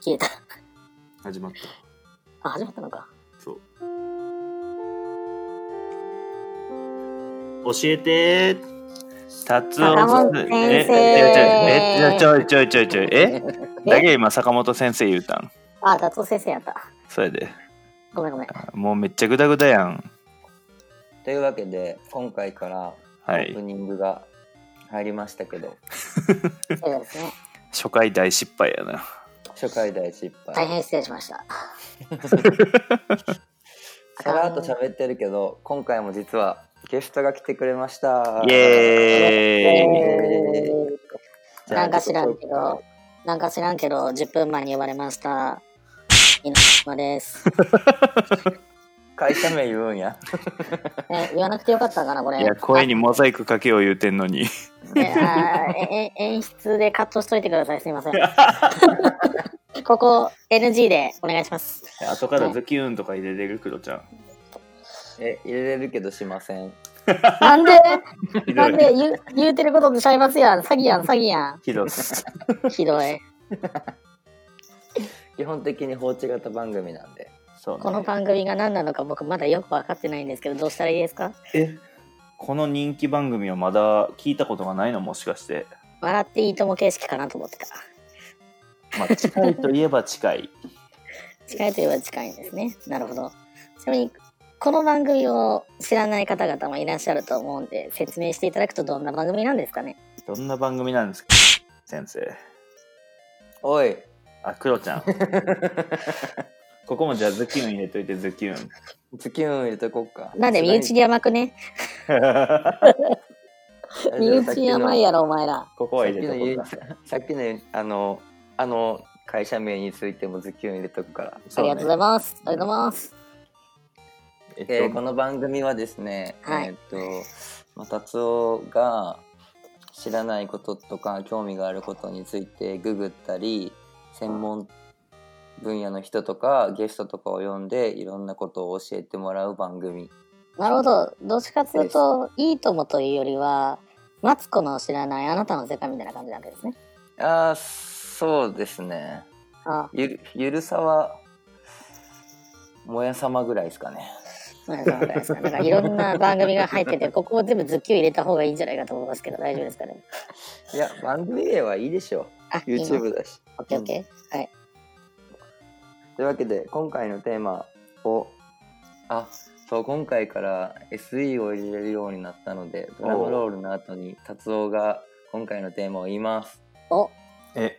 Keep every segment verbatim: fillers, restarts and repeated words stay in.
消えた。始まった。あ、始まったのか。そう、教えてタツオ先生。え、ちょいちょいちょいちょい、えだけ今坂本先生言うたん。あ、タツオ先生やった。それでごめんごめん、もうめっちゃグダグダやん。というわけで今回からオープニングが入りましたけど、はい、そうですね。初回大失敗やな。初回大失敗、大変失礼しました。さらっと喋ってるけど今回も実はゲストが来てくれました。イエーイ。なんか知らんけどなんか知らんけどじゅっぷんまえに呼ばれました。猪熊です。会社名言うんや。え、言わなくてよかったかなこれ。いや、声にモザイクかけよう言うてんのに。え、演出でカットしといてください、すいません。ここ エヌジー でお願いします。後からズキューンとか入れれるクロちゃん。え、入れれるけどしません。なんでなんで 言, 言うてることとちゃいますやん。詐欺やん詐欺やん。ひどいひどい。基本的に放置型番組なんで、そうね、この番組が何なのか僕まだよく分かってないんですけど、どうしたらいいですか。え、この人気番組をまだ聞いたことがないの、もしかして笑っていいとも形式かなと思ってた。まあ、近いといえば近い。近いといえば近いんですね。なるほど。ちなみにこの番組を知らない方々もいらっしゃると思うんで説明していただくと、どんな番組なんですかね。どんな番組なんですか先生。おい、あ、クロちゃん。ここもじゃあズキュン入れといて。ズキュンズキュン入れとこっか。なんで身内に甘くね。身内に甘いやろお前ら。ここは入れとこっか。さっきのあのあの会社名についてもズキュン入れとくから、ね、ありがとうございます。ありがとうございます。えっとえー、この番組はですね、はい、えっとまあ、達夫が知らないこととか興味があることについてググったり、専門分野の人とかゲストとかを呼んでいろんなことを教えてもらう番組。なるほど。どっちかというといいともというよりはマツコの知らないあなたの世界みたいな感じなんですね。ああ、そうですね。あ、ゆる、ゆるさはもやさまぐらいですかね。もやさまぐらいですか。なんかいろんな番組が入っててここを全部ズッキュン入れた方がいいんじゃないかと思いますけど大丈夫ですかね。いや、番組名はいいでしょう。 YouTube だし。 OK OK、うん、はい。というわけで今回のテーマを、あ、そう、今回から エスイー を入れるようになったのでドラムロールの後に達夫が今回のテーマを言います。お、え、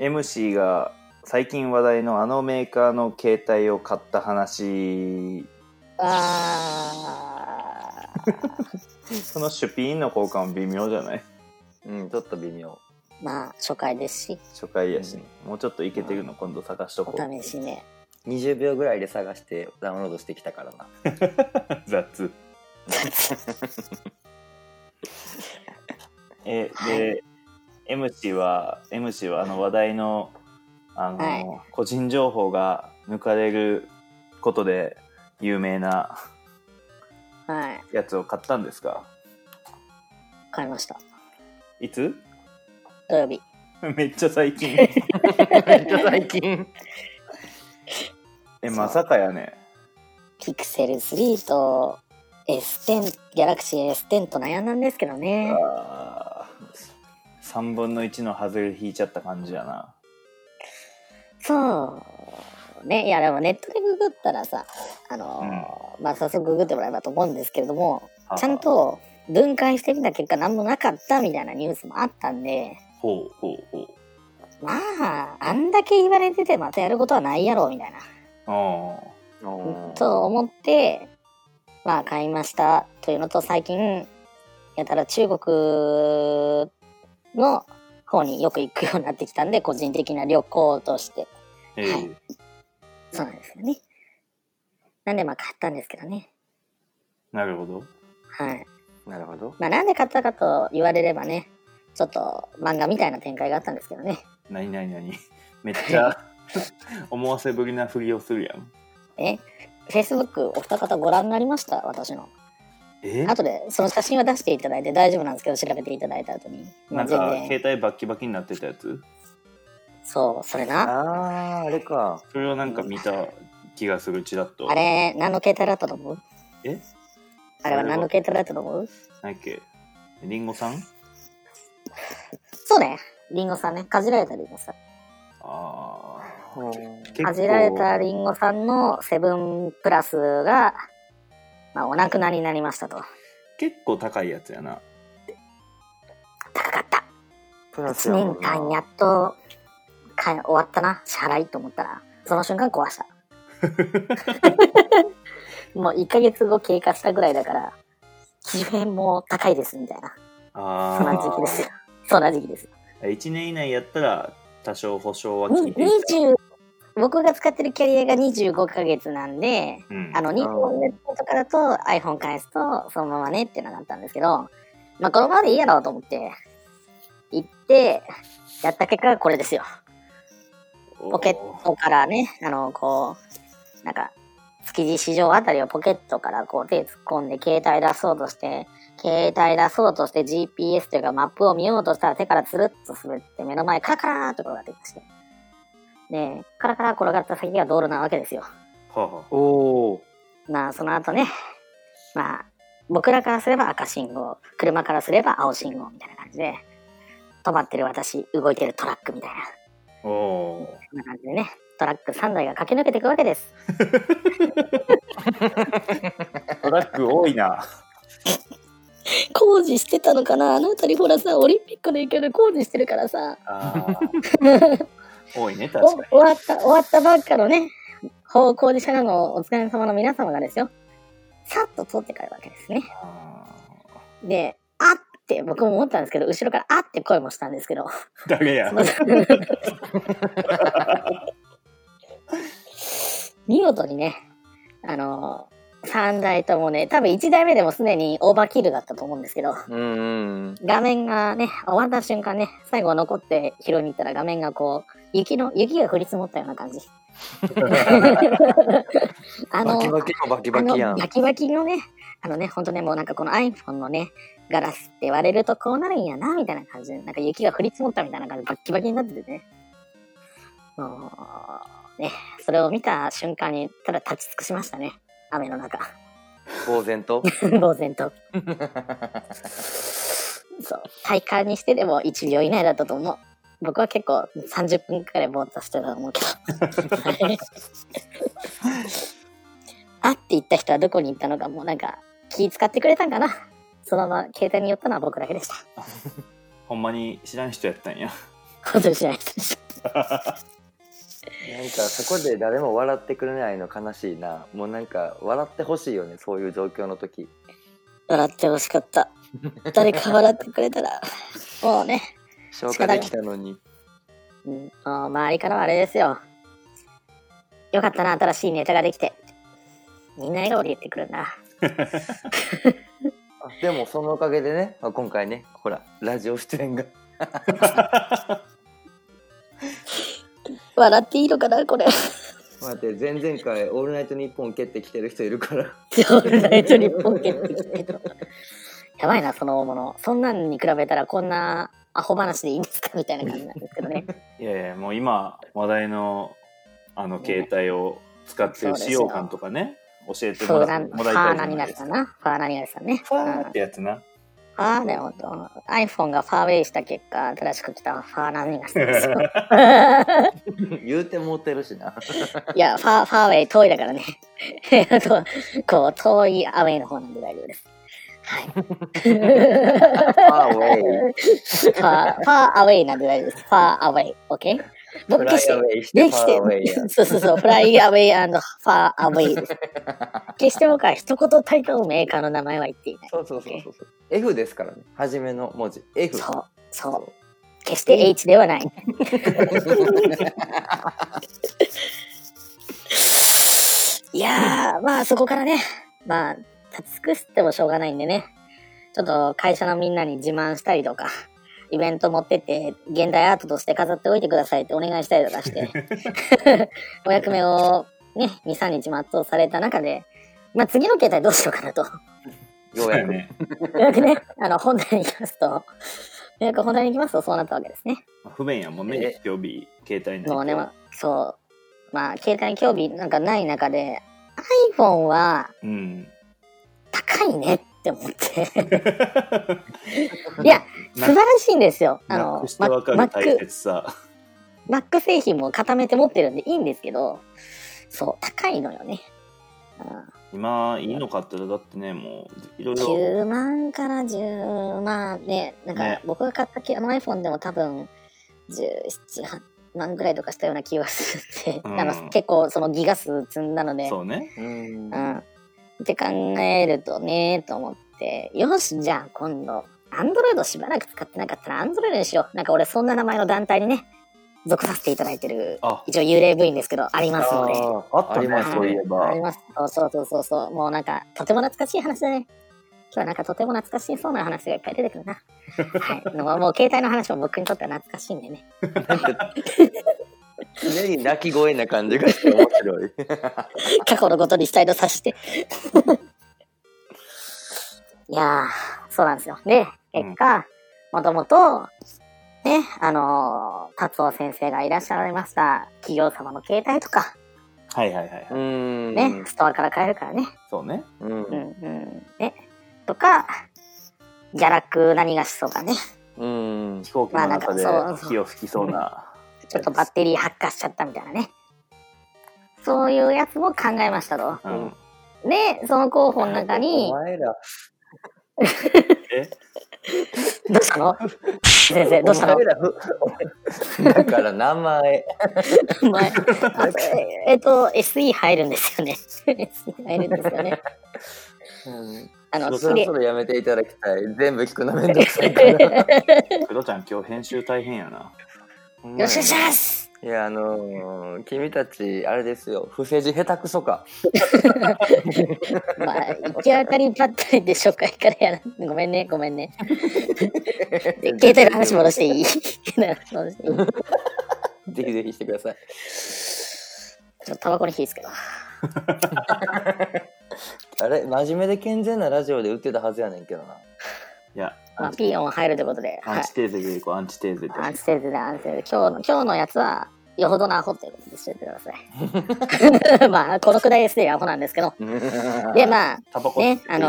エムシー が最近話題のあのメーカーの携帯を買った話。あそのシュピーンの交換微妙じゃない。うん、ちょっと微妙。まあ初回ですし。初回やし、ね、うん、もうちょっといけてるの今度探しとこう。お試しね。にじゅうびょうぐらいで探してダウンロードしてきたからな。雑。えで、はい、エムシー は エムシー はあの話題のあの、はい、個人情報が抜かれることで有名なやつを買ったんですか。はい、買いました。いつ？土曜日。めっちゃ最近。めっちゃ最近。え、まさかやね。ピクセルスリーと エステン、ギャラクシー エステン と悩んだんですけどね。あ、さんぶんのいちのハズレ引いちゃった感じやな。そうね。いや、でもネットでググったらさ、あのーうん、まあ早速ググってもらえばと思うんですけれども、ちゃんと分解してみた結果何もなかったみたいなニュースもあったんで、ほうほうほう、まああんだけ言われててまたやることはないやろみたいな、ああと思ってまあ買いましたというのと、最近やたら中国の方によく行くようになってきたんで、個人的な旅行として、えーはい、そうなんですよね。なんでまあ買ったんですけどね。なるほど、はい、なるほど。まあ、なんで買ったかと言われればね、ちょっと漫画みたいな展開があったんですけどね。なになになに、めっちゃ思わせぶりなふりをするやん。え、Facebook お二方ご覧になりました私の。後でその写真は出していただいて大丈夫なんですけど、調べていただいた後になんか携帯バッキバキになってたやつ、そうそれな、あーあれか、それをなんか見た気がする、ちらっと。あれ何の携帯だったと思う？えあれは何の携帯だったと思う？何っけ、リンゴさんそうね、リンゴさんね、かじられたリンゴさん、あーかじられたリンゴさんのセブンプラスが、まあ、お亡くなりになりましたと。結構高いやつやな。高かったプラスやもんな。いちねんかんやっと終わったな支払いと思ったら、その瞬間壊したもういっかげつご経過したぐらいだから、機嫌も高いですみたいな。あそんな時期ですよ、そんな時期ですよ。いちねん以内やったら多少保証は効いてる。僕が使ってるキャリアがにじゅうごかげつなんで、うん、あの日本ネットとかだと iPhone 返すとそのままねっていうのがあったんですけど、まあこのままでいいやろうと思って行ってやった結果これですよ。ポケットからね、あのこうなんか築地市場あたりをポケットからこう手突っ込んで携帯出そうとして携帯出そうとして ジーピーエス というかマップを見ようとしたら手からつるっと滑って目の前カラカラーと転がってきまして。ね、カラカラ転がった先が道路なわけですよ。ははおお。まあその後ね、まあ僕らからすれば赤信号、車からすれば青信号みたいな感じで、止まってる私、動いてるトラックみたいな。おお。そんな感じでね、トラックさんだいが駆け抜けていくわけです。トラック多いな。工事してたのかな、あの辺りほらさ、オリンピックの影響で工事してるからさ。あ多いね、確かに。終わった、終わったばっかのね、方向車なのお疲れ様の皆様がですよ、さっと通って帰るわけですね。で、あって僕も思ったんですけど、後ろからあって声もしたんですけど。誰や。見事にね、あの、さんだいともね、多分いちだいめでもすでにオーバーキルだったと思うんですけど、うんうん、画面がね、終わった瞬間ね、最後残って拾いに行ったら画面がこう、雪の、雪が降り積もったような感じ。あの、バキバキのバキバキやん。バキバキのね、あのね、ほんとね、もうなんかこの iPhone のね、ガラスって割れるとこうなるんやな、みたいな感じで、なんか雪が降り積もったみたいな感じでバキバキになっててね。もう、ね、それを見た瞬間に、ただ立ち尽くしましたね。雨の中呆然と呆然とそう、体感にしてでもいちびょう以内だったと思う。僕は結構さんじゅっぷんくらいぼーっとしてたと思うけどあって言った人はどこに行ったのか、もうなんか気使ってくれたんかな。そのまま携帯に寄ったのは僕だけでしたほんまに知らん人やったんや。本当に知らん人でしたなんかそこで誰も笑ってくれないの悲しいな。もうなんか笑ってほしいよね、そういう状況の時。笑ってほしかった誰か笑ってくれたらもうね、消化できたのに、うん、周りからはあれですよ、よかったな新しいネタができて、みんな笑顔で言ってくるなでもそのおかげでね、今回ね、ほらラジオ出演が笑っていいのかなこれ。待って、前々回オールナイトニッポン蹴ってきてる人いるから。オールナイトニッポン蹴ってきてる。やばいなその大物。そんなんに比べたらこんなアホ話でいいんですかみたいな感じなんですけどね。いやいや、もう今話題のあの携帯を使ってる使用感とかね、教えてもらいたいじゃないですか。ファー何々さんな。ファー何々さんね。ファーってやつな。ファーでも iPhone がファーウェイした結果、新しく来たファー何がするんですよ言うてもうてるしな。いやファー、ファーウェイ遠いだからねあとこう遠いアウェイの方なんで大丈夫です、はい、ファーウェイファー、ファーアウェイなんで大丈夫です。ファーアウェイ OK、 僕決してファーアウェイやそうそうそう、フライアウェイ&ファーアウェイです決して僕は一言たりともメーカーの名前は言っていない。そうそうそうそう、okay?F ですからね、初めの文字 F。 そうそう、決して H ではないいやー、まあそこからね、まあ立ち尽くしてもしょうがないんでね、ちょっと会社のみんなに自慢したりとか、イベント持ってって現代アートとして飾っておいてくださいってお願いしたりとかしてお役目をね に,さん 日全うされた中で、まあ次の携帯どうしようかなとようやく、ね、ようやくね、あの本題に行きますと、ようやく本題に行きますとそうなったわけですね。不便やもんね、日曜日携帯ないと。もうね、ま、そうまあ携帯興味なんかない中で iPhone は高いねって思って、うん、いや素晴らしいんですよ。あのマックさマック製品も固めて持ってるんでいいんですけど、そう高いのよね。今いいの買ったらだってね、もういろいろきゅうまんからじゅうまんね、なんか僕が買った、ね、あの iPhone でも多分じゅうなな、はちまんぐらいとかしたような気がするんで、うん、あの結構そのギガ数積んだので、そうね、うん、うん、って考えるとねと思って、よしじゃあ今度 Android しばらく使ってなかったら Android にしよう。なんか俺そんな名前の団体にね属させていただいてる、一応幽霊部員ですけどありますので、あったね、そういえばあります。そうそうそうそう、もうなんかとても懐かしい話だね。今日はなんかとても懐かしそうな話がいっぱい出てくるな。はい、もう、もう携帯の話も僕にとっては懐かしいんでね。なんか常に泣き声な感じがして面白い。過去のことにしたいとさして。いやー、そうなんですよ。で、結果もともと。ね、あのー、達夫先生がいらっしゃいました企業様の携帯とか、はいはいはい、はい、うーんね、ストアから買えるからね、そうね、うんうんうん、ねとかギャラク何がしそうかね、うーん、飛行機の中で火を吹きそうなちょっとバッテリー発火しちゃったみたいなね、そういうやつも考えましたと、うん、でその候補の中にお前らえどうしたの先生、どうしたのだから名前前えっと エスイー 入るんですよねエスイー 入るんですよね、うん、あのそろそろやめていただきたい、全部聞くのめんどくさいからクロちゃん今日編集大変やな、よろしくお願いします。いや、あのー、君たちあれですよ、不正字下手くそかまあ行き当たりばったりで初回からやらごめんねごめんね携帯の話戻していいぜひぜひしてください。ちょっとタバコの火ですけどあれ真面目で健全なラジオで売ってたはずやねんけどな。いや、まあ、ピー音入るということでアンチテーゼでいこう、アンチテーゼでアンチテーゼでアンチテーゼ、今日の今日のやつはよほどなアホということでしてくださいまあこのくらいですでアホなんですけどでまあタバコね、あの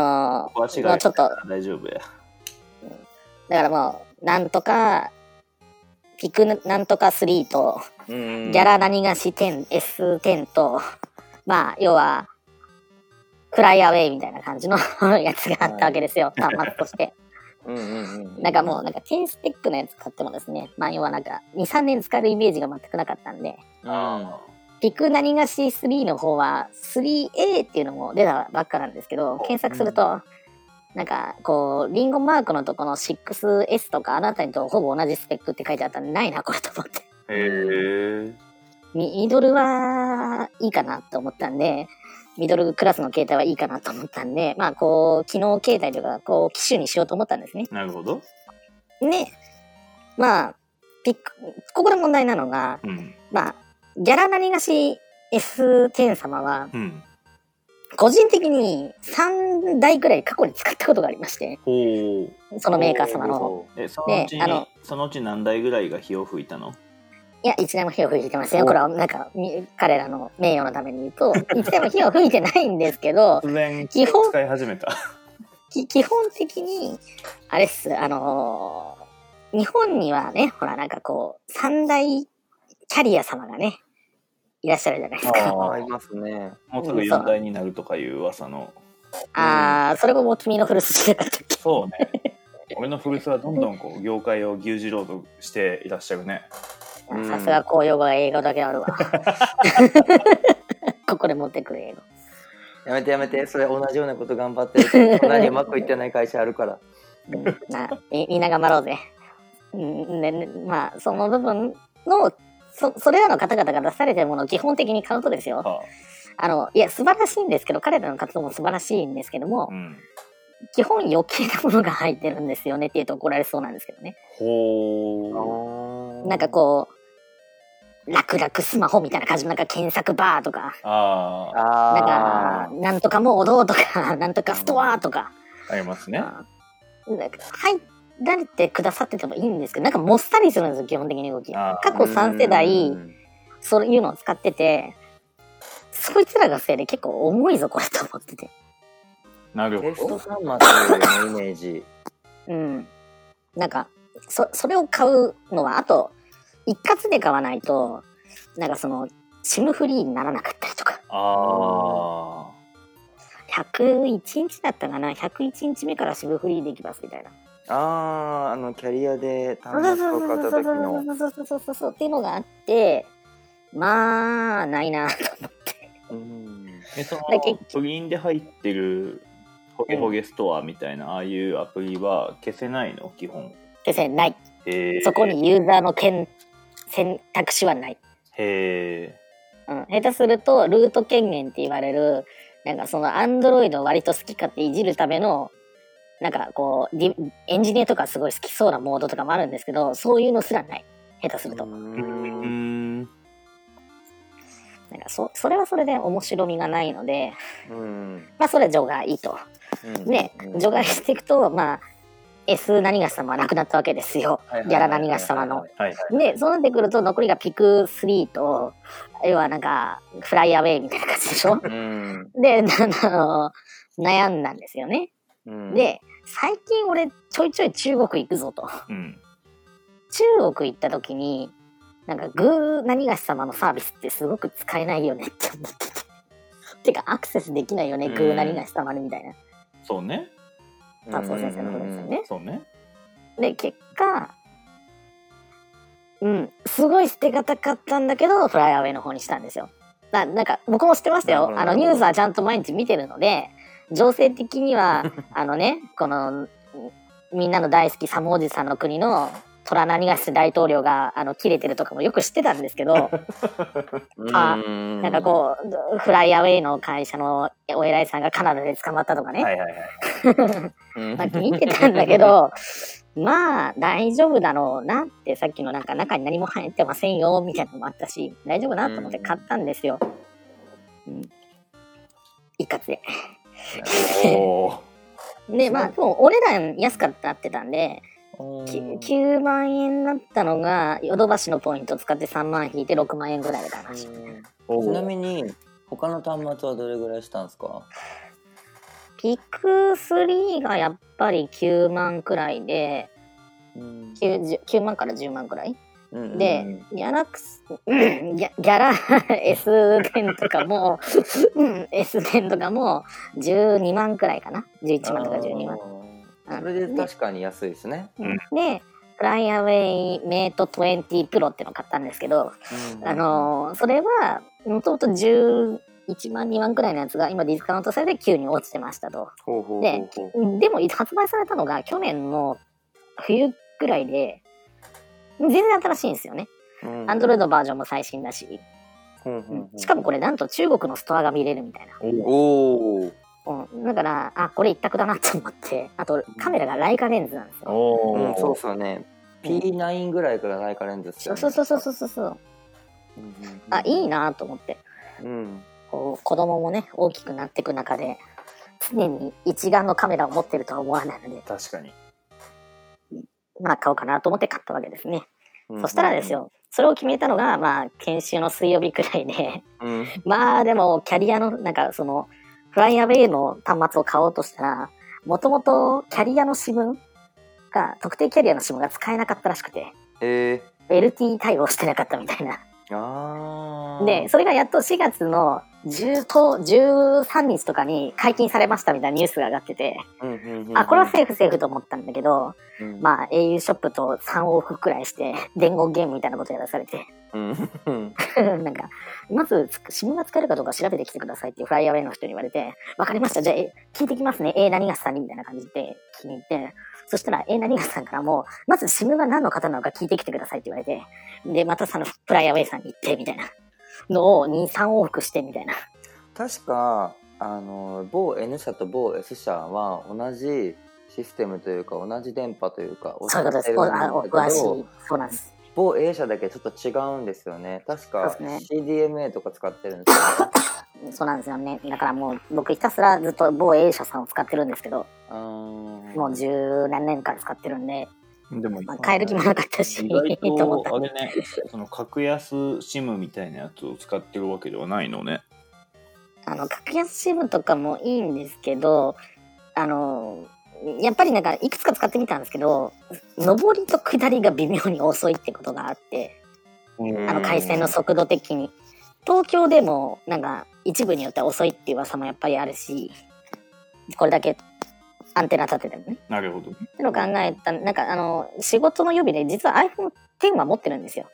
ー、もうちょっと大丈夫や、だからもうなんとかピクなんとかスリーとギャラ何がし テンエステン とまあ要はフライアウェイみたいな感じのやつがあったわけですよ、端末としてうんうんうん、なんかもうなんかテンスペックのやつ買ってもですね、まあ要はなんか に,さん 年使えるイメージが全くなかったんで、あピク何がしスリーの方は スリーエー っていうのも出たばっかなんですけど、検索するとなんかこうリンゴマークのとこの シックスエス とかあなたにとほぼ同じスペックって書いてあったんで、ないなこれと思って、へえミドルはいいかなと思ったんで、ミドルクラスの携帯はいいかなと思ったんで、まあこう機能携帯とかこう機種にしようと思ったんですね。なるほど。で、まあピックここで問題なのが、うん、まあギャラ何がし エステン 様は、うん、個人的にさんだいくらい過去に使ったことがありまして、ほうそのメーカー様のえそのうち、あのそのうち何台ぐらいが火を吹いたの？いや、一台も火を吹いてませんよ。これはなんか彼らの名誉のために言うと一台も火を吹いてないんですけど突然基本使い始めた基本的にあれっす、あのー、日本にはねほらなんかこう三大キャリア様がねいらっしゃるじゃないですか。あいますね、もうすぐよん代になるとかいう噂の、うん、ああそれももう君の古巣じゃなかったっけ。そうね俺の古巣はどんどんこう業界を牛耳ろうとしていらっしゃるね。さすが公用語は英語だけあるわここで持ってくる英語やめてやめて、それ同じようなこと頑張ってる隣うまくいってない会社あるからな、みんな頑張ろうぜ、うんねね、まあその部分の そ, それらの方々が出されてるものを基本的に買うとですよ、はあ、あのいや素晴らしいんですけど彼らの活動も素晴らしいんですけども、うん、基本余計なものが入ってるんですよねって言うと怒られそうなんですけどね。ほー、なんかこう楽々スマホみたいな感じのなんか検索バーとか、あーなんかなんとかモードとかなんとかストアとか、ありますね。はい、誰ってくださっててもいいんですけど、なんかもっさりするんですよ基本的に動き。過去さん世代そういうのを使ってて、そいつらがせいで結構重いぞこれと思ってて。なるほど。テスト端末のイメージ。うん。なんか そ, それを買うのはあと一括で買わないとなんかそのシムフリーにならなかったりとか。ああ。ひゃくいちにちだったかな、ひゃくいちにちめからシムフリーできますみたいな。あー、あのキャリアで端末を買った時のそうそうそうそうそうっていうのがあって、まあないなと思って、うんでそのプリンで入ってるホゲホゲストアみたいな、うん、ああいうアプリは消せないの基本消せない、えー、そこにユーザーの権選択肢はない。へえ、うん、下手するとルート権限って言われる、なんかそのアンドロイドを割と好き勝手いじるためのなんかこうエンジニアとかすごい好きそうなモードとかもあるんですけど、そういうのすらない下手すると。うーん、なんか そ, それはそれで面白みがないので、うん、まあそれは除外と、うん、で除外していくと、まあ S 何がし様はなくなったわけですよ、ギャラ何がし様の、はいはいはいはい、でそうなってくると残りがピクスリーと、要はなんかフライアウェイみたいな感じでしょ、うん、であの悩んだんですよね。うん、で最近俺ちょいちょい中国行くぞと、うん、中国行った時になんかグー何がし様のサービスってすごく使えないよねって思ってて、てかアクセスできないよね、グー何がし様にみたいな。そうね、達夫先生のことですよね。そうね。で結果、うん、すごい捨てがたかったんだけどフライアウェイの方にしたんですよ。な, なんか僕も知ってましたよ、あのニュースはちゃんと毎日見てるので、情勢的にはあのね、このみんなの大好きサムおじさんの国のトラ何がし大統領があの切れてるとかもよく知ってたんですけどあ、なんかこうフライアウェイの会社のお偉いさんがカナダで捕まったとかね、はいはいはい、見てたんだけどまあ大丈夫だろうなって、さっきのなんか中に何も入ってませんよみたいなのもあったし、大丈夫なと思って買ったんですよ、うん、一括でおで、まあでもお値段安かったってたんできゅうまんえんだったのがヨドバシのポイントを使ってさんまん引いてろくまんえんぐらいで買いました。ちなみに他の端末はどれぐらいしたんですか？ピクスリーがやっぱりきゅうまんくらいで、うん、きゅうまんからじゅうまんくらい、うんうんうん、でギャラクスギャラ エステン とかもエステン とかもじゅうにまんくらいかな、じゅういちまんとかじゅうにまん、それで確かに安いですね。でフライアウェイメイトにじゅうプロってのを買ったんですけど、うん、あのそれはもともとじゅういちまんにまんくらいのやつが今ディスカウントされて急に落ちてましたと。ほうほうほうほう。 で, でも発売されたのが去年の冬くらいで、全然新しいんですよね、うん、Android のバージョンも最新だし、うんうんうん、しかもこれなんと中国のストアが見れるみたいな。おお、うん、だからあこれ一択だなと思って、あとカメラがライカレンズなんですよ。お、うん、そうっすよね、うん、ピーナイン ぐらいからライカレンズですよね。そうそうそうそうそう、うんうんうん、あいいなと思って、うん、こう子供もね大きくなっていく中で常に一眼のカメラを持ってるとは思わないので、確かにまあ買おうかなと思って買ったわけですね、うんうんうん、そしたらですよ、それを決めたのがまあ研修の水曜日くらいで、うん、まあでもキャリアのなんかそのフライアウェイの端末を買おうとしたら、もともとキャリアのシムが特定キャリアのシムが使えなかったらしくて、えー、エルティーイー 対応してなかったみたいな。あでそれがやっとしがつのじゅうとじゅうさんにちとかに解禁されましたみたいなニュースが上がってて、うんうんうんうん、あこれはセーフセーフと思ったんだけど、うん、まあ au ショップとさん往復くらいして伝言ゲームみたいなことやらされて、うん、なんかまず シム が使えるかどうか調べてきてくださいっていうフライアウェイの人に言われて、分かりましたじゃあ、A、聞いてきますね A 何がさんにみたいな感じで聞いて、そしたら A 何がさんからもまず シム が何の方なのか聞いてきてくださいって言われて、でまたそのフライアウェイさんに行ってみたいなのをに、さん往復してみたいな。確かあの某 N 社と某 S 社は同じシステムというか同じ電波というか、おそういうことです。詳しい。そうなんです。某 A 社だけちょっと違うんですよね。確か シーディーエムエー とか使ってるんですよね。そうなんですよね。だからもう僕ひたすらずっと某 A 社さんを使ってるんですけど、あもう十何年間使ってるんで、でも、まあ、変える気もなかったし、意外とあれね、その格安 SIM みたいなやつを使ってるわけではないのね。あの格安 SIM とかもいいんですけど、あのやっぱりなんかいくつか使ってみたんですけど、上りと下りが微妙に遅いってことがあって、あの回線の速度的に東京でもなんか一部によっては遅いっていう噂もやっぱりあるし、これだけアンテナ立ててもね。なるほど。ってのを考えた、なんかあの仕事の予備で実は アイフォンテン は持ってるんですよ。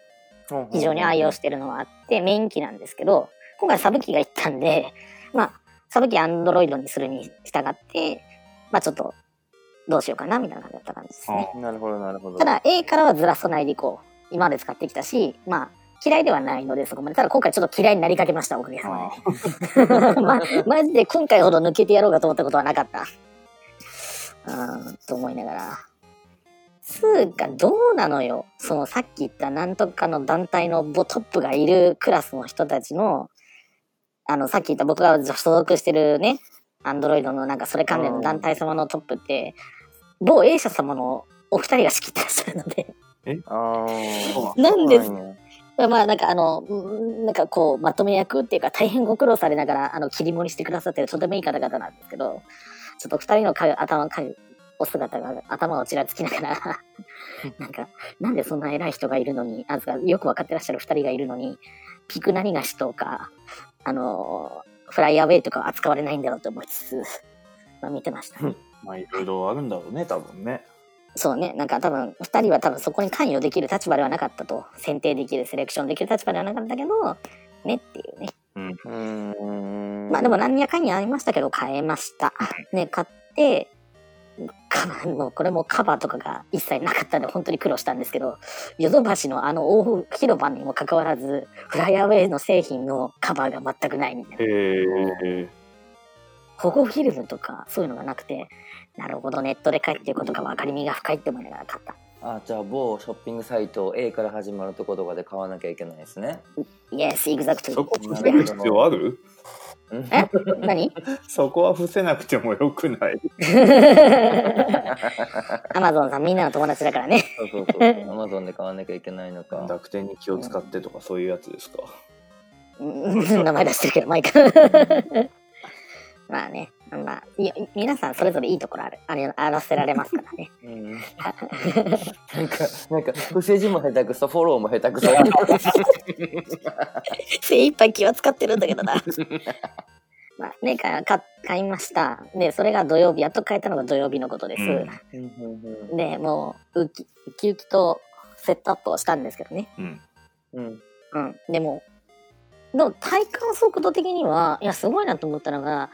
非常に愛用してるのはあってメイン機なんですけど、今回サブ機がいったんで、まあサブ機 Android にするに従って、まあちょっとどうしようかなみたいな感じだった感じですね。なるほどなるほど。ただ A からはずらさないでいこう。今まで使ってきたし、まあ嫌いではないのでそこまで。ただ今回ちょっと嫌いになりかけました、おかげさまで。ま、マジで今回ほど抜けてやろうかと思ったことはなかった。うんと思いながら、つーかどうなのよ、そのさっき言ったなんとかの団体のボトップがいるクラスの人たちの、あのさっき言った僕が所属してるね、アンドロイドのなんかそれ関連の団体様のトップって、某 A 社様のお二人が仕切ってらっしゃるので、え、ああ、なんです。まあなんかあのなんかこうまとめ役っていうか大変ご苦労されながらあの切り盛りしてくださってるとてもいい方々なんですけど、ちょっと二人のか頭かお姿が頭をちらつきながらなんかなんでそんな偉い人がいるのに、あずかよく分かってらっしゃる二人がいるのにピク何がしとかあのフライアウェイとか扱われないんだろうと思いつつ、まあ、見てました。まあいろいろあるんだろうね多分ね。そうね、なんか多分ふたりは多分そこに関与できる立場ではなかったと、選定できるセレクションできる立場ではなかったけどねっていうね、うん、まあでも何やかんやありましたけど買えましたね。買ってカバーもこれもカバーとかが一切なかったんで本当に苦労したんですけど、ヨドバシのあの大広場にもかかわらずフライアウェイの製品のカバーが全くないみたいな、へー、保護フィルムとかそういうのがなくて、なるほどネットで買いっていうことが分かりみが深いって思いながら買った。あ、じゃあ某ショッピングサイト A から始まるところとかで買わなきゃいけないですね。 Yes, exactly。 そこは伏せる必要ある？え？何？そこは伏せなくてもよくない？ Amazon さんみんなの友達だからね。そうそうそう、 Amazon で買わなきゃいけないのか。楽天に気を使ってとかそういうやつですか？名前出してるけどマイクまあね、まあ、皆さんそれぞれいいところある、あれ、あらせられますからね。うん、なんか、なんか、不正事も下手くそ、フォローも下手くそ。精一杯気は使ってるんだけどな。まあね、かか買いました。で、それが土曜日、やっと買えたのが土曜日のことです。うん、で、もう、ウキウキウキとセットアップをしたんですけどね。うん。うん。うん、でも、でも体感速度的には、いや、すごいなと思ったのが、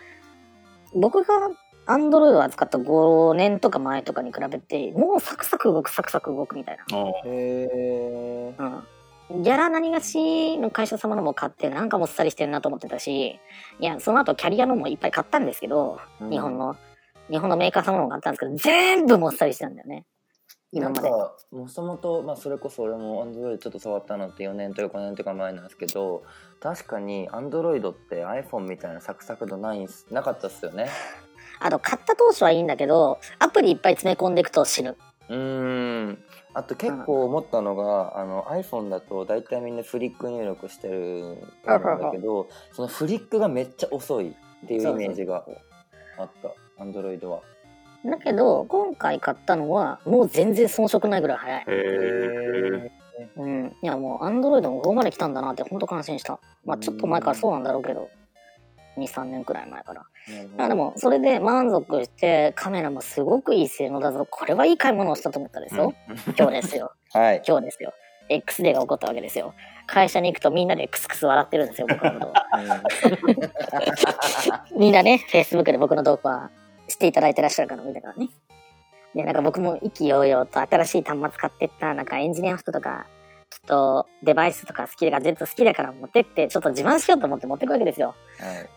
僕が Android を扱ったごねんとか前とかに比べてもうサクサク動くサクサク動くみたいな。へー、うん、ギャラ何がしの会社様のも買ってなんかもっさりしてるなと思ってたし、いやその後キャリアのもいっぱい買ったんですけど、うん、日本の日本のメーカー様のも買ったんですけど全部もっさりしてたんだよね今まで。なんかもともと、まあ、それこそ俺も Android ちょっと触ったのってよねんとかごねんとか前なんですけど、確かに Android って iPhone みたいなサクサク度ないなかったっすよね。あと買った当初はいいんだけどアプリいっぱい詰め込んでいくと死ぬ。うーん、あと結構思ったのが、うん、あの iPhone だと大体みんなフリック入力してるなんだけど、そのフリックがめっちゃ遅いっていうイメージがあった Android は。だけど今回買ったのはもう全然遜色ないぐらい早い。へー、うん、いやもう Android もここまで来たんだなってほんと感心した。まあちょっと前からそうなんだろうけど にさんねんくらい前から。あでもそれで満足して、カメラもすごくいい性能だぞ、これはいい買い物をしたと思ったですよ、うん、今日ですよ、はい、今日ですよ。 X デーが起こったわけですよ。会社に行くとみんなでクスクス笑ってるんですよ僕の動画みんなね Facebook で僕の動画はしていただいてらっしゃる方もいたからね。でなんか僕も意気揚々と新しい端末買ってった、なんかエンジニアの人とかきっとデバイスとか好きだから、全部好きだから持ってってちょっと自慢しようと思って持ってくわけですよ、はい、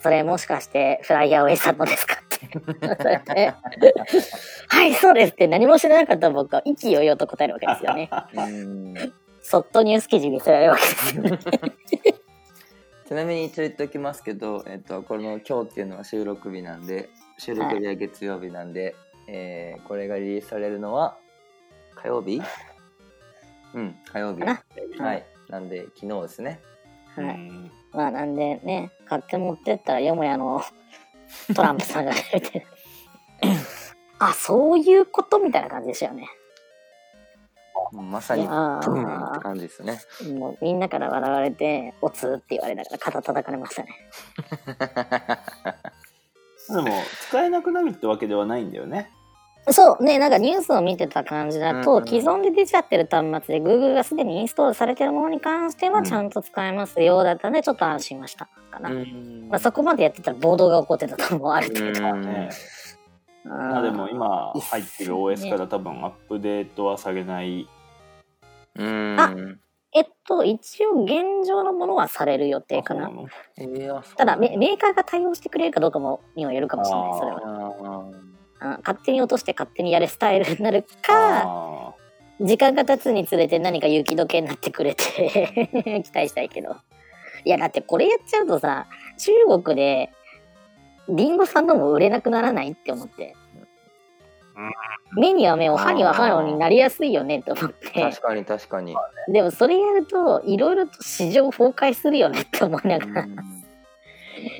それもしかしてフライヤーウェイさんのですかってはいそうですって何も知らなかった僕は意気揚々と答えるわけですよね。そっとニュース記事にすられるわけですよねちなみに一応言っておきますけど、えっと、この今日っていうのは収録日なんで、収録日は月曜日なんで、はい、えー、これがリリースされるのは火曜日うん火曜日、はい、なんで昨日ですね。はい、まあなんでね、買って持ってったらよもやのトランプさんが出てあ、そういうことみたいな感じでしたよね。まさにって感じですね。もうみんなから笑われておつって言われながら肩叩かれましたねでも使えなくなるってわけではないんだよね。そうね、なんかニュースを見てた感じだと、うんうん、既存で出ちゃってる端末で Google がすでにインストールされてるものに関してはちゃんと使えますよだったのでちょっと安心はしたかな、うん、まあ、そこまでやってたら暴動が起こってたともある程度、うんね、ああでも今入ってる オーエス から多分アップデートは下げない。うーん、あ、えっと一応現状のものはされる予定か な, な、えー、ただ メ, メーカーが対応してくれるかどうかもにはよるかもしれない。それはあ、勝手に落として勝手にやれスタイルになるか、時間が経つにつれて何か雪解けになってくれて期待したいけど、いやだってこれやっちゃうとさ、中国でリンゴさんのも売れなくならないって思って、目には目を歯には歯になりやすいよねと思って。確かに確かに。でもそれやるといろいろと市場崩壊するよねって思いながら、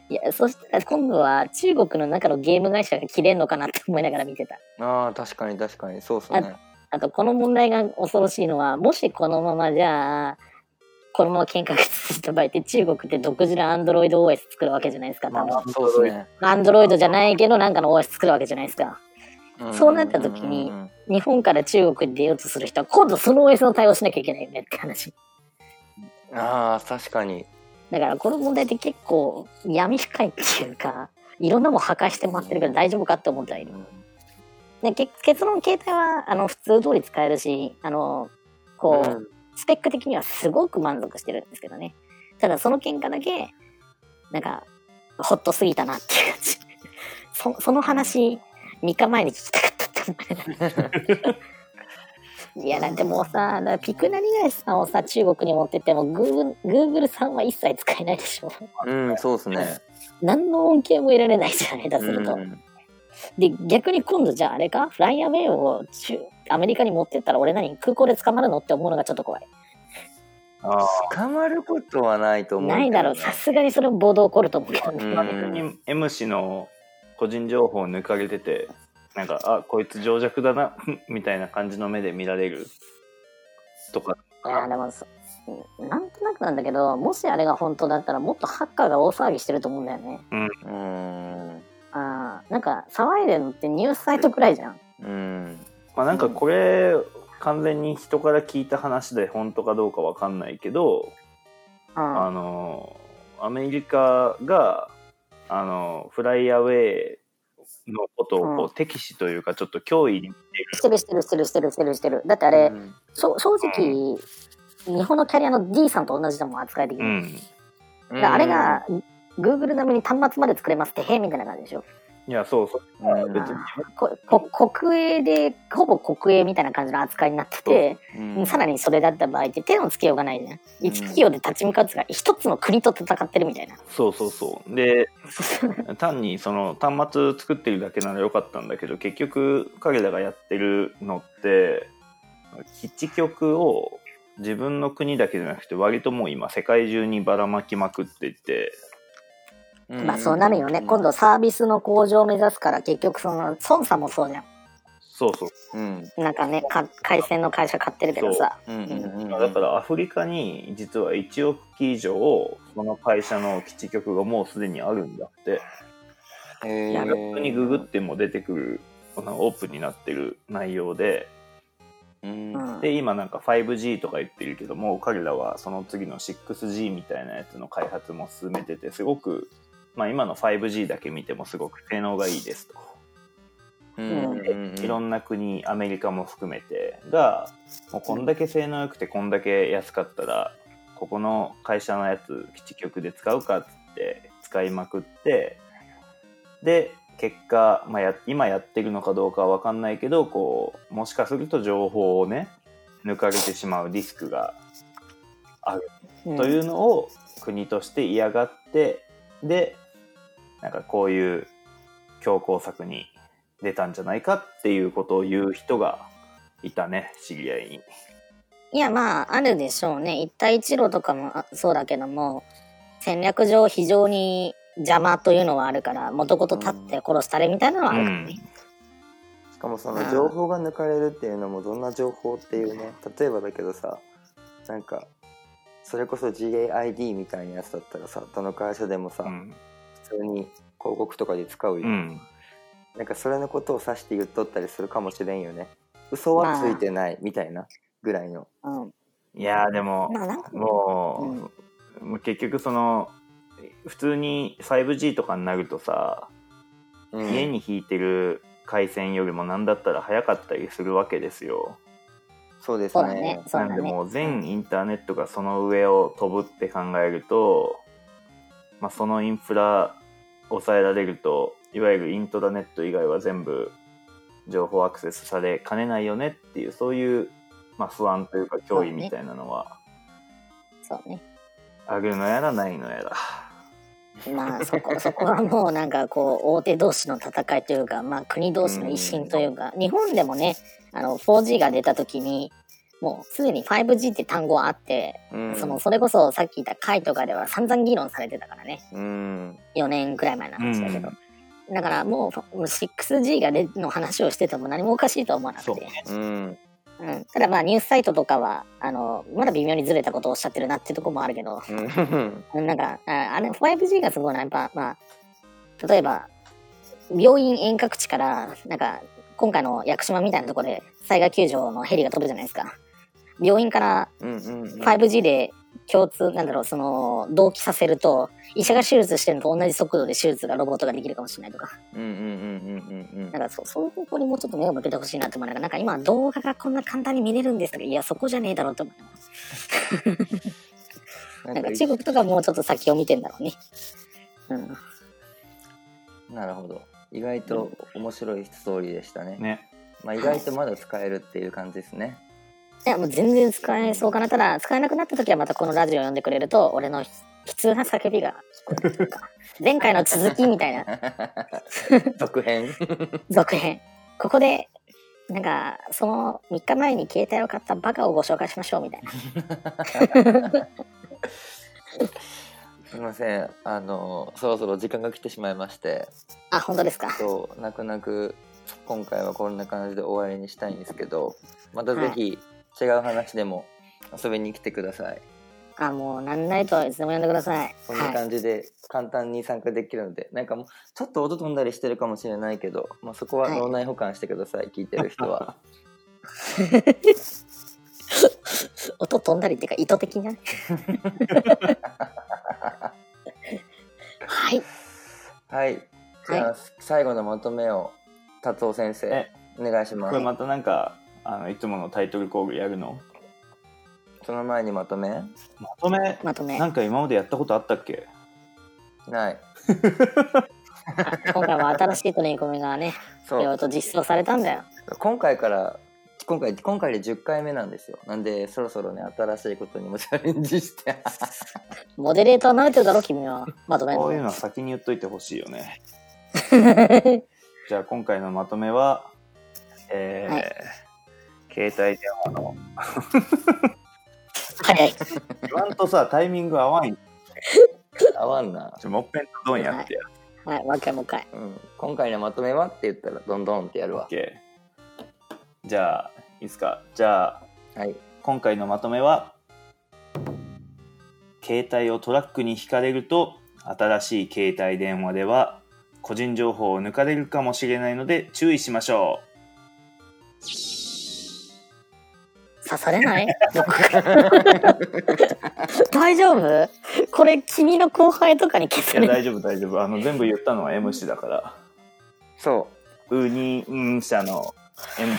いやそしたら今度は中国の中のゲーム会社が切れんのかなって思いながら見てた。あー確かに確かに、そうそうね。 あ, あとこの問題が恐ろしいのは、もしこのままじゃあこのまま喧嘩が続いた場合って中国って独自のアンドロイド オーエス 作るわけじゃないですか多分、まあ、そうですね。アンドロイドじゃないけどなんかの オーエス 作るわけじゃないですか。そうなった時に日本から中国に出ようとする人は今度その オーエス の対応しなきゃいけないよねって話。あー確かに。だからこの問題って結構闇深いっていうか、いろんなもん破壊してもらってるから大丈夫かって思ってはいる。で結論、携帯はあの普通通り使えるし、あのこう、うん、スペック的にはすごく満足してるんですけどね。ただその喧嘩だけなんかホッとすぎたなっていう感じそ, その話みっかまえに聞きたかったって思いやなんてもうさ、ピクナリガイさんをさ中国に持ってっても Google, Google さんは一切使えないでしょ。うんそうですね。何の恩恵も得られないじゃないだすると、うん、で逆に今度じゃああれか、フライアウェイをアメリカに持ってったら俺何空港で捕まるのって思うのがちょっと怖い。あ捕まることはないと思う、ね、ないだろう、さすがにそれも暴動起こると思うけどね。ちなみに M 氏の個人情報を抜かれてて、なんかあこいつ情弱だなみたいな感じの目で見られるとか。いやでもなんとなくなんだけど、もしあれが本当だったらもっとハッカーが大騒ぎしてると思うんだよね。うん、うんあなんか騒いでるのってニュースサイトくらいじゃん。うん、まあ、なんかこれ、うん、完全に人から聞いた話で本当かどうかわかんないけど、うん、あのアメリカがあのフライアウェイのことをこう敵視というかちょっと脅威にしてるしてるしてるしてるしてるしてる。だってあれ、うん、正直日本のキャリアの D さんと同じだもん扱い的に、うん、だからあれが Google 並みに端末まで作れますってへみたいな感じでしょ。いやそうそう、うん、別にここ国営でほぼ国営みたいな感じの扱いになってて、うん、さらにそれだった場合って手のつけようがないじゃん。一企業で立ち向かうつが一つの国と戦ってるみたいな。そうそうそうで単にその端末作ってるだけならよかったんだけど、結局彼らがやってるのって基地局を自分の国だけじゃなくて割ともう今世界中にばらまきまくっていて、まあそうなるよね、うん、今度サービスの向上を目指すから結局その孫さんもそうじゃん。そうそう、うん、なんかねか回線の会社買ってるけどさ、うんうん、だからアフリカに実はいちおく機以上をその会社の基地局がもうすでにあるんだって。えー、逆にググっても出てくるオープンになってる内容で、うん、で今なんか ファイブジー とか言ってるけども、彼らはその次の シックスジー みたいなやつの開発も進めてて、すごくまあ、今の ファイブジー だけ見てもすごく性能がいいですと、うん、いろんな国アメリカも含めてがもうこんだけ性能良くてこんだけ安かったらここの会社のやつ基地局で使うかっつって使いまくって、で結果、まあ、や今やってるのかどうかは分かんないけど、こうもしかすると情報をね抜かれてしまうリスクがあるというのを国として嫌がって、で、なんかこういう強硬策に出たんじゃないかっていうことを言う人がいたね、知り合いに。いや、まああるでしょうね。一帯一路とかもそうだけども、戦略上非常に邪魔というのはあるから、元々立って殺したれみたいなのはあるからね、うんうん、しかもその情報が抜かれるっていうのもどんな情報っていうね、例えばだけどさ、なんかそれこそ ガイド みたいなやつだったらさ、どの会社でもさ、うん、普通に広告とかで使うよ、うん、なんかそれのことを指して言っとったりするかもしれんよね。嘘はついてないみたいなぐらいの、うん、いやでも、まあなんかもう、うん、もう結局その普通に ファイブジー とかになるとさ、うん、家に引いてる回線よりも何だったら早かったりするわけですよ。そうですね。そうだね、そうだね。なんでもう全インターネットがその上を飛ぶって考えると、まあ、そのインフラ抑えられると、いわゆるイントラネット以外は全部情報アクセスされかねないよねっていう、そういうまあ、不安というか脅威みたいなのはそうね、あるのやらないのやら、まあそこ、そこはもうなんかこう大手同士の戦いというか、まあ、国同士の一心というか、うん、日本でもね、あの フォージー が出た時にもうすでに ファイブジー って単語はあって、うん、そのそれこそさっき言った会とかでは散々議論されてたからね、うん、よねんくらい前の話だけど、うん、だからもう シックスジー がでの話をしてても何もおかしいとは思わなくて、そう、うんうん、ただまあニュースサイトとかはあのまだ微妙にずれたことをおっしゃってるなっていうところもあるけどなんかあれ ファイブジー がすごいな、やっぱ、まあ、例えば病院遠隔地からなんか今回の屋久島みたいなところで災害救助のヘリが飛ぶじゃないですか。病院から ファイブジー で共通なんだろう、その同期させると医者が手術してるのと同じ速度で手術がロボットができるかもしれないとか、うんうんうんうんうん、なんかそ、そういう方向にもうちょっと目を向けてほしいなと思う。なんか、なんか今動画がこんな簡単に見れるんですとか、いやそこじゃねえだろうと思いますなんか中国とかもうちょっと先を見てんだろうね、うん、なるほど。意外と面白いストーリーでしたね、ね、まあ、意外とまだ使えるっていう感じですね、はい。いやもう全然使えそうかな。ただ使えなくなった時はまたこのラジオ読んでくれると俺の悲痛な叫びが聞こえるというか前回の続きみたいな続編続編ここでなんかそのみっかまえに携帯を買ったバカをご紹介しましょうみたいなすいません、あのそろそろ時間が来てしまいまして。あ、本当ですか。そう泣く泣く今回はこんな感じで終わりにしたいんですけど、またぜひ、はい、違う話でも遊びに来てください。あ、もうなんないといつでも呼んでください。こんな感じで簡単に参加できるので、はい、なんかもうちょっと音飛んだりしてるかもしれないけど、まあ、そこは脳内保管してください、はい、聞いてる人は音飛んだりっていうか意図的なはいはい、じゃあ、はい、最後のまとめを達夫先生お願いします。これまたなんかあのいつものタイトルコールやるの？その前にまとめまとめまとめなんか今までやったことあったっけ？ない今回は新しい取り組みがね、いろいろと実装されたんだよ。今回から今回今回でじゅっかいめなんですよ。なんでそろそろね、新しいことにもチャレンジしてモデレーター慣れてるだろ君は。まとめこういうのは先に言っといてほしいよねじゃあ今回のまとめは、えーはい、携帯電話の早い言わんとさ、タイミング合わん合わんな。ちょもっぺんとどんやってや、はい、はい、もう一回もう一回、うん、今回のまとめはって言ったらどんどんってやるわ、okay、じゃあいいですか。じゃあ、はい、今回のまとめは携帯をトラックに引かれると新しい携帯電話では個人情報を抜かれるかもしれないので注意しましょう。刺されない大丈夫これ君の後輩とかに消される。いや大丈夫大丈夫、あの全部言ったのは エムシー だから。そうウニン社の エムシー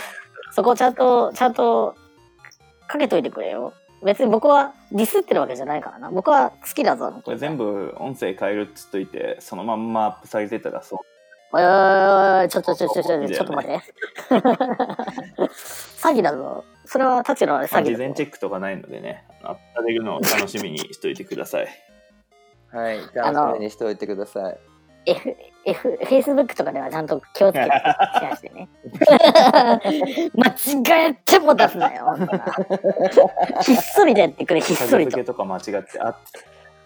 そこちゃんとちゃんとかけといてくれよ。別に僕はディスってるわけじゃないからな。僕は好きだぞ。これ全部音声変えるっつっといてそのまんまアップされてたらそうおいおいおいちょっとちょっとちょっとちょっと待って詐欺だぞそれは。タチの詐欺だぞ。事前チェックとかないのでね、あったれるのを楽しみにしといてくださいはい、楽しみにしておいてください。F F Facebook とかではちゃんと気をつけてシェアしてね。間違えても出すなよ。ひっそりでやってくれ、ひっそりと。影付けとか間違ってあって。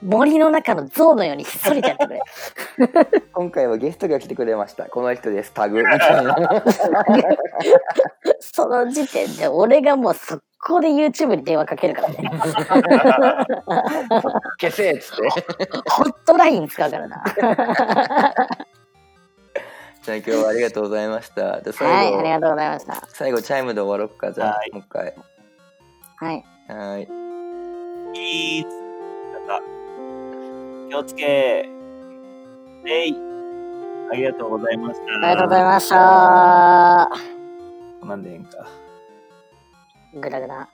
森の中の象のようにひっそりとやってくれ。今回はゲストが来てくれました。この人です。タグ。その時点で俺がもう速攻で YouTube に電話かけるからね。消せっつって。ホットライン使うからな。じゃあ今日はありがとうございました。じゃあ最後、はい、ありがとうございました。最後チャイムで終わろうか。じゃあ、はい、もう一回。はい。はい。いい。気をつけー。えい。ありがとうございました。ありがとうございました。なんでえんか。ぐだぐだ。